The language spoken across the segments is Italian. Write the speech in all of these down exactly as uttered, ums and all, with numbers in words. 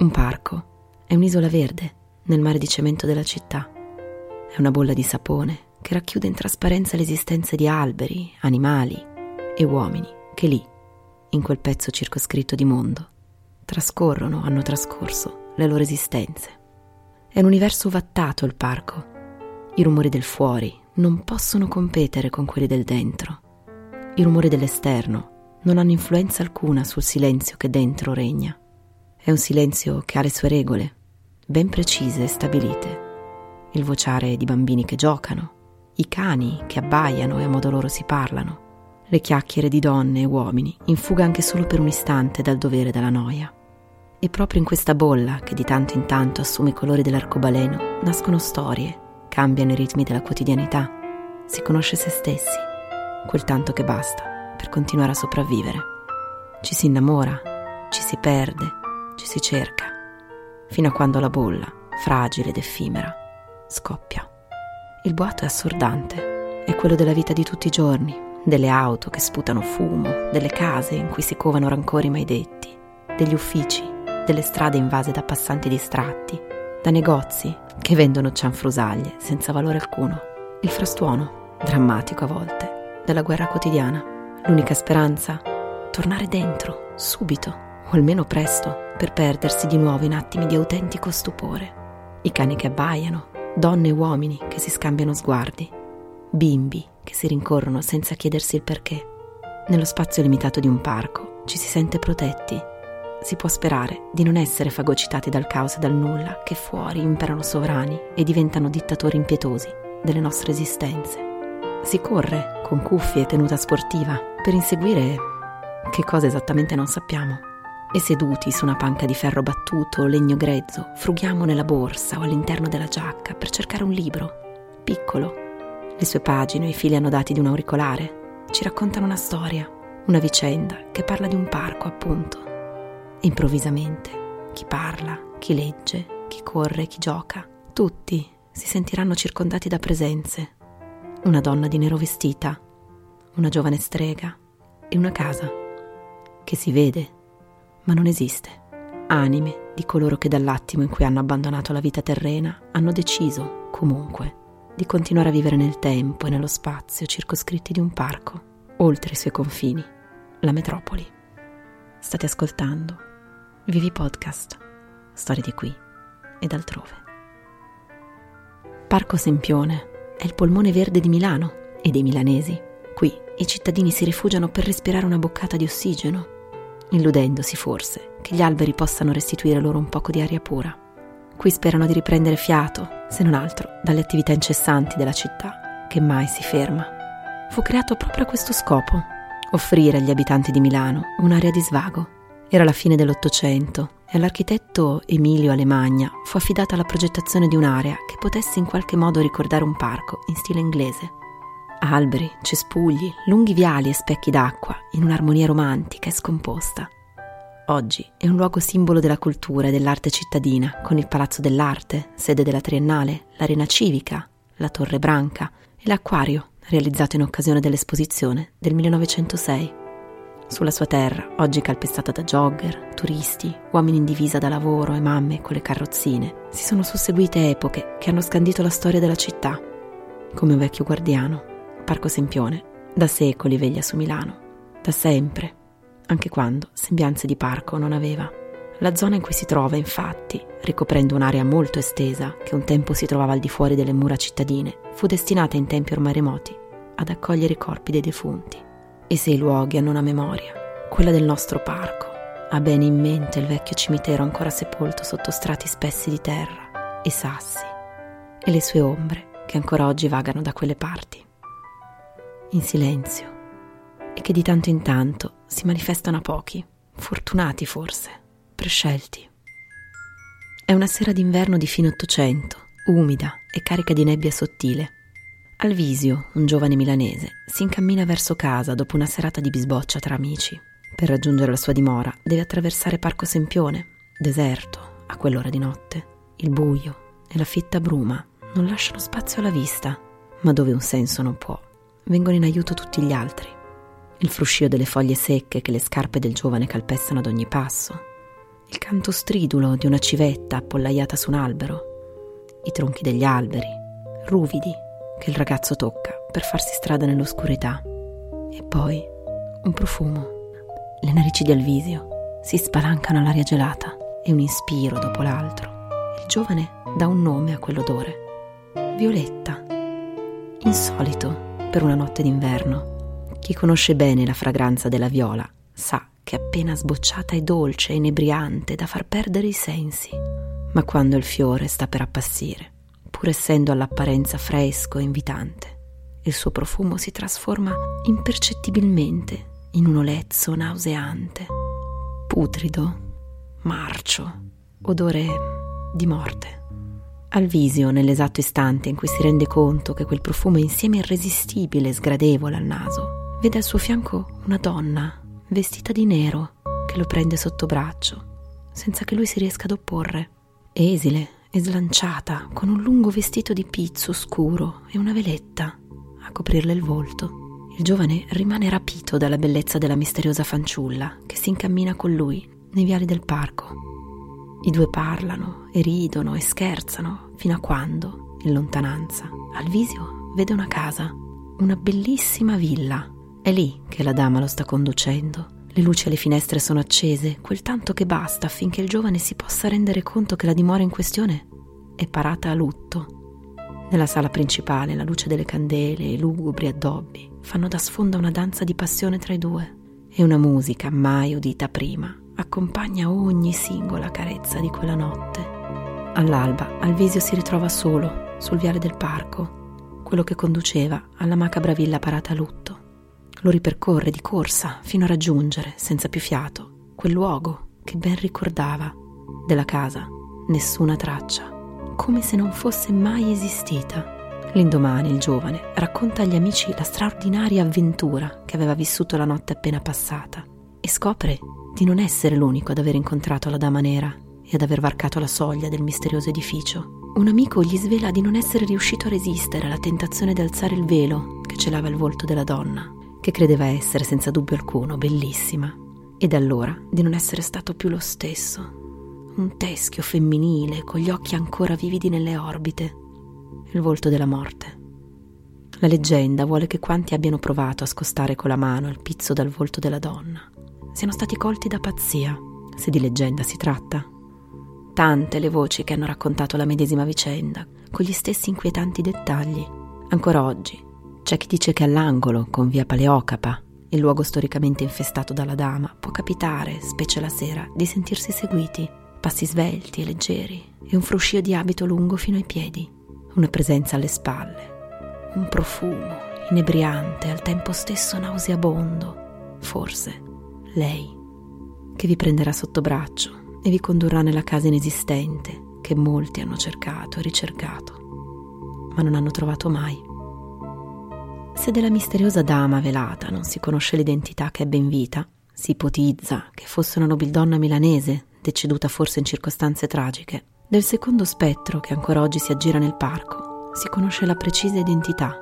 Un parco è un'isola verde nel mare di cemento della città. È una bolla di sapone che racchiude in trasparenza l'esistenza di alberi, animali e uomini che lì, in quel pezzo circoscritto di mondo, trascorrono, hanno trascorso le loro esistenze. È un universo ovattato il parco. I rumori del fuori non possono competere con quelli del dentro. I rumori dell'esterno non hanno influenza alcuna sul silenzio che dentro regna. È un silenzio che ha le sue regole, ben precise e stabilite. Il vociare di bambini che giocano, i cani che abbaiano e a modo loro si parlano, le chiacchiere di donne e uomini in fuga anche solo per un istante dal dovere e dalla noia. E proprio in questa bolla, che di tanto in tanto assume i colori dell'arcobaleno, nascono storie, cambiano i ritmi della quotidianità, si conosce se stessi, quel tanto che basta per continuare a sopravvivere. Ci si innamora, ci si perde, ci si cerca, fino a quando la bolla, fragile ed effimera, scoppia. Il boato è assordante, è quello della vita di tutti i giorni, delle auto che sputano fumo, delle case in cui si covano rancori mai detti, degli uffici, delle strade invase da passanti distratti, da negozi che vendono cianfrusaglie senza valore alcuno, il frastuono, drammatico a volte, della guerra quotidiana. L'unica speranza? Tornare dentro, subito, o almeno presto, per perdersi di nuovo in attimi di autentico stupore. I cani che abbaiano, donne e uomini che si scambiano sguardi, bimbi che si rincorrono senza chiedersi il perché. Nello spazio limitato di un parco ci si sente protetti, si può sperare di non essere fagocitati dal caos e dal nulla che fuori imperano sovrani e diventano dittatori impietosi delle nostre esistenze. Si corre con cuffie e tenuta sportiva per inseguire che cosa esattamente non sappiamo. E seduti su una panca di ferro battuto o legno grezzo, frughiamo nella borsa o all'interno della giacca per cercare un libro, piccolo. Le sue pagine e i fili annodati di un auricolare ci raccontano una storia, una vicenda che parla di un parco, appunto. E improvvisamente, chi parla, chi legge, chi corre, chi gioca, tutti si sentiranno circondati da presenze. Una donna di nero vestita, una giovane strega e una casa che si vede ma non esiste. Anime di coloro che dall'attimo in cui hanno abbandonato la vita terrena hanno deciso, comunque, di continuare a vivere nel tempo e nello spazio circoscritti di un parco, oltre i suoi confini, la metropoli. State ascoltando Vivi Podcast, storie di qui ed altrove. Parco Sempione è il polmone verde di Milano e dei milanesi. Qui i cittadini si rifugiano per respirare una boccata di ossigeno, illudendosi forse che gli alberi possano restituire loro un poco di aria pura. Qui sperano di riprendere fiato, se non altro, dalle attività incessanti della città, che mai si ferma. Fu creato proprio a questo scopo, offrire agli abitanti di Milano un'area di svago. Era la fine dell'Ottocento e all'architetto Emilio Alemagna fu affidata la progettazione di un'area che potesse in qualche modo ricordare un parco in stile inglese. Alberi, cespugli, lunghi viali e specchi d'acqua in un'armonia romantica e scomposta. Oggi è un luogo simbolo della cultura e dell'arte cittadina, con il Palazzo dell'Arte, sede della Triennale, l'arena civica, la Torre Branca e l'acquario, realizzato in occasione dell'esposizione del millenovecentosei. Sulla sua terra, oggi calpestata da jogger, turisti, uomini in divisa da lavoro e mamme con le carrozzine, si sono susseguite epoche che hanno scandito la storia della città, come un vecchio guardiano. Parco Sempione da secoli veglia su Milano, da sempre, anche quando sembianze di parco non aveva. La zona in cui si trova, infatti, ricoprendo un'area molto estesa che un tempo si trovava al di fuori delle mura cittadine, fu destinata in tempi ormai remoti ad accogliere i corpi dei defunti. E se i luoghi hanno una memoria, quella del nostro parco ha bene in mente il vecchio cimitero ancora sepolto sotto strati spessi di terra e sassi, e le sue ombre che ancora oggi vagano da quelle parti, in silenzio, e che di tanto in tanto si manifestano a pochi, fortunati forse, prescelti. È una sera d'inverno di fine Ottocento, umida e carica di nebbia sottile. Alvisio, un giovane milanese, si incammina verso casa dopo una serata di bisboccia tra amici. Per raggiungere la sua dimora deve attraversare Parco Sempione, deserto a quell'ora di notte. Il buio e la fitta bruma non lasciano spazio alla vista, ma dove un senso non può, vengono in aiuto tutti gli altri. Il fruscio delle foglie secche che le scarpe del giovane calpestano ad ogni passo, il canto stridulo di una civetta appollaiata su un albero, i tronchi degli alberi, ruvidi, che il ragazzo tocca per farsi strada nell'oscurità, e poi un profumo. Le narici di Alvisio si spalancano all'aria gelata e un inspiro dopo l'altro. Il giovane dà un nome a quell'odore: violetta. Insolito per una notte d'inverno. Chi conosce bene la fragranza della viola sa che appena sbocciata è dolce e inebriante da far perdere i sensi, ma quando il fiore sta per appassire, pur essendo all'apparenza fresco e invitante, il suo profumo si trasforma impercettibilmente in un olezzo nauseante, putrido, marcio, odore di morte. Alvisio, nell'esatto istante in cui si rende conto che quel profumo è insieme irresistibile e sgradevole al naso, vede al suo fianco una donna vestita di nero che lo prende sotto braccio senza che lui si riesca ad opporre. È esile e slanciata, con un lungo vestito di pizzo scuro e una veletta a coprirle il volto. Il giovane rimane rapito dalla bellezza della misteriosa fanciulla che si incammina con lui nei viali del parco. I due parlano e ridono e scherzano fino a quando, in lontananza, Alvisio vede una casa, una bellissima villa. È lì che la dama lo sta conducendo. Le luci alle finestre sono accese, quel tanto che basta affinché il giovane si possa rendere conto che la dimora in questione è parata a lutto. Nella sala principale la luce delle candele e i lugubri addobbi fanno da sfondo a una danza di passione tra i due, e una musica mai udita prima accompagna ogni singola carezza di quella notte. All'alba Alvisio si ritrova solo sul viale del parco, quello che conduceva alla macabra villa parata a lutto. Lo ripercorre di corsa fino a raggiungere, senza più fiato, quel luogo che ben ricordava. Della casa nessuna traccia, come se non fosse mai esistita. L'indomani il giovane racconta agli amici la straordinaria avventura che aveva vissuto la notte appena passata e scopre di non essere l'unico ad aver incontrato la dama nera e ad aver varcato la soglia del misterioso edificio. Un amico gli svela di non essere riuscito a resistere alla tentazione di alzare il velo che celava il volto della donna, che credeva essere senza dubbio alcuno bellissima, e da allora di non essere stato più lo stesso. Un teschio femminile con gli occhi ancora vividi nelle orbite, il volto della morte. La leggenda vuole che quanti abbiano provato a scostare con la mano il pizzo dal volto della donna siano stati colti da pazzia, se di leggenda si tratta. Tante le voci che hanno raccontato la medesima vicenda, con gli stessi inquietanti dettagli. Ancora oggi c'è chi dice che all'angolo, con via Paleocapa, il luogo storicamente infestato dalla dama, può capitare, specie la sera, di sentirsi seguiti, passi svelti e leggeri, e un fruscio di abito lungo fino ai piedi, una presenza alle spalle, un profumo inebriante, al tempo stesso nauseabondo. Forse lei, che vi prenderà sotto braccio e vi condurrà nella casa inesistente che molti hanno cercato e ricercato, ma non hanno trovato mai. Se della misteriosa dama velata non si conosce l'identità che ebbe in vita, si ipotizza che fosse una nobildonna milanese, deceduta forse in circostanze tragiche. Del secondo spettro, che ancora oggi si aggira nel parco, si conosce la precisa identità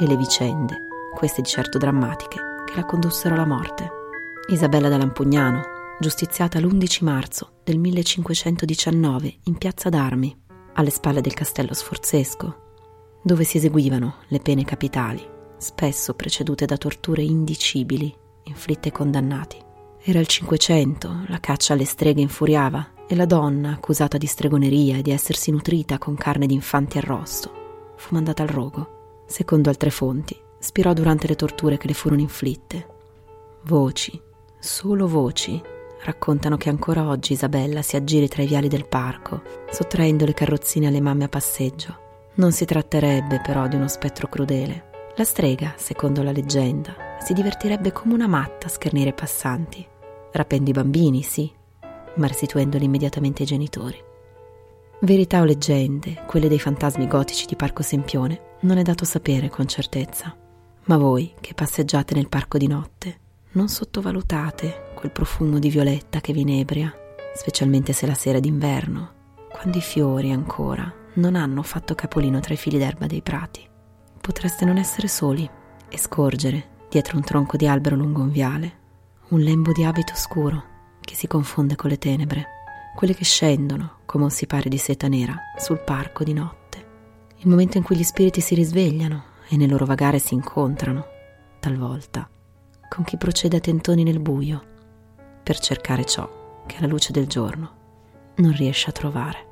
e le vicende, queste di certo drammatiche, che la condussero alla morte. Isabella da Lampugnano, giustiziata l'undici marzo del millecinquecentodiciannove in piazza d'Armi, alle spalle del Castello Sforzesco, dove si eseguivano le pene capitali, spesso precedute da torture indicibili inflitte ai condannati. Era il Cinquecento, la caccia alle streghe infuriava e la donna, accusata di stregoneria e di essersi nutrita con carne di infanti arrosto, fu mandata al rogo. Secondo altre fonti, spirò durante le torture che le furono inflitte. Voci, solo voci, raccontano che ancora oggi Isabella si aggiri tra i viali del parco, sottraendo le carrozzine alle mamme a passeggio. Non si tratterebbe però di uno spettro crudele. La strega, secondo la leggenda, si divertirebbe come una matta a schernire i passanti, rapendo i bambini, sì, ma restituendoli immediatamente ai genitori. Verità o leggende, quelle dei fantasmi gotici di Parco Sempione, non è dato sapere con certezza. Ma voi, che passeggiate nel parco di notte, non sottovalutate quel profumo di violetta che vi inebria, specialmente se la sera d'inverno, quando i fiori ancora non hanno fatto capolino tra i fili d'erba dei prati. Potreste non essere soli e scorgere, dietro un tronco di albero lungo un viale, un lembo di abito scuro che si confonde con le tenebre. quelle che scendono, come un sipario di seta nera, sul parco di notte. Il momento in cui gli spiriti si risvegliano e nel loro vagare si incontrano, talvolta, con chi procede a tentoni nel buio, per cercare ciò che alla luce del giorno non riesce a trovare.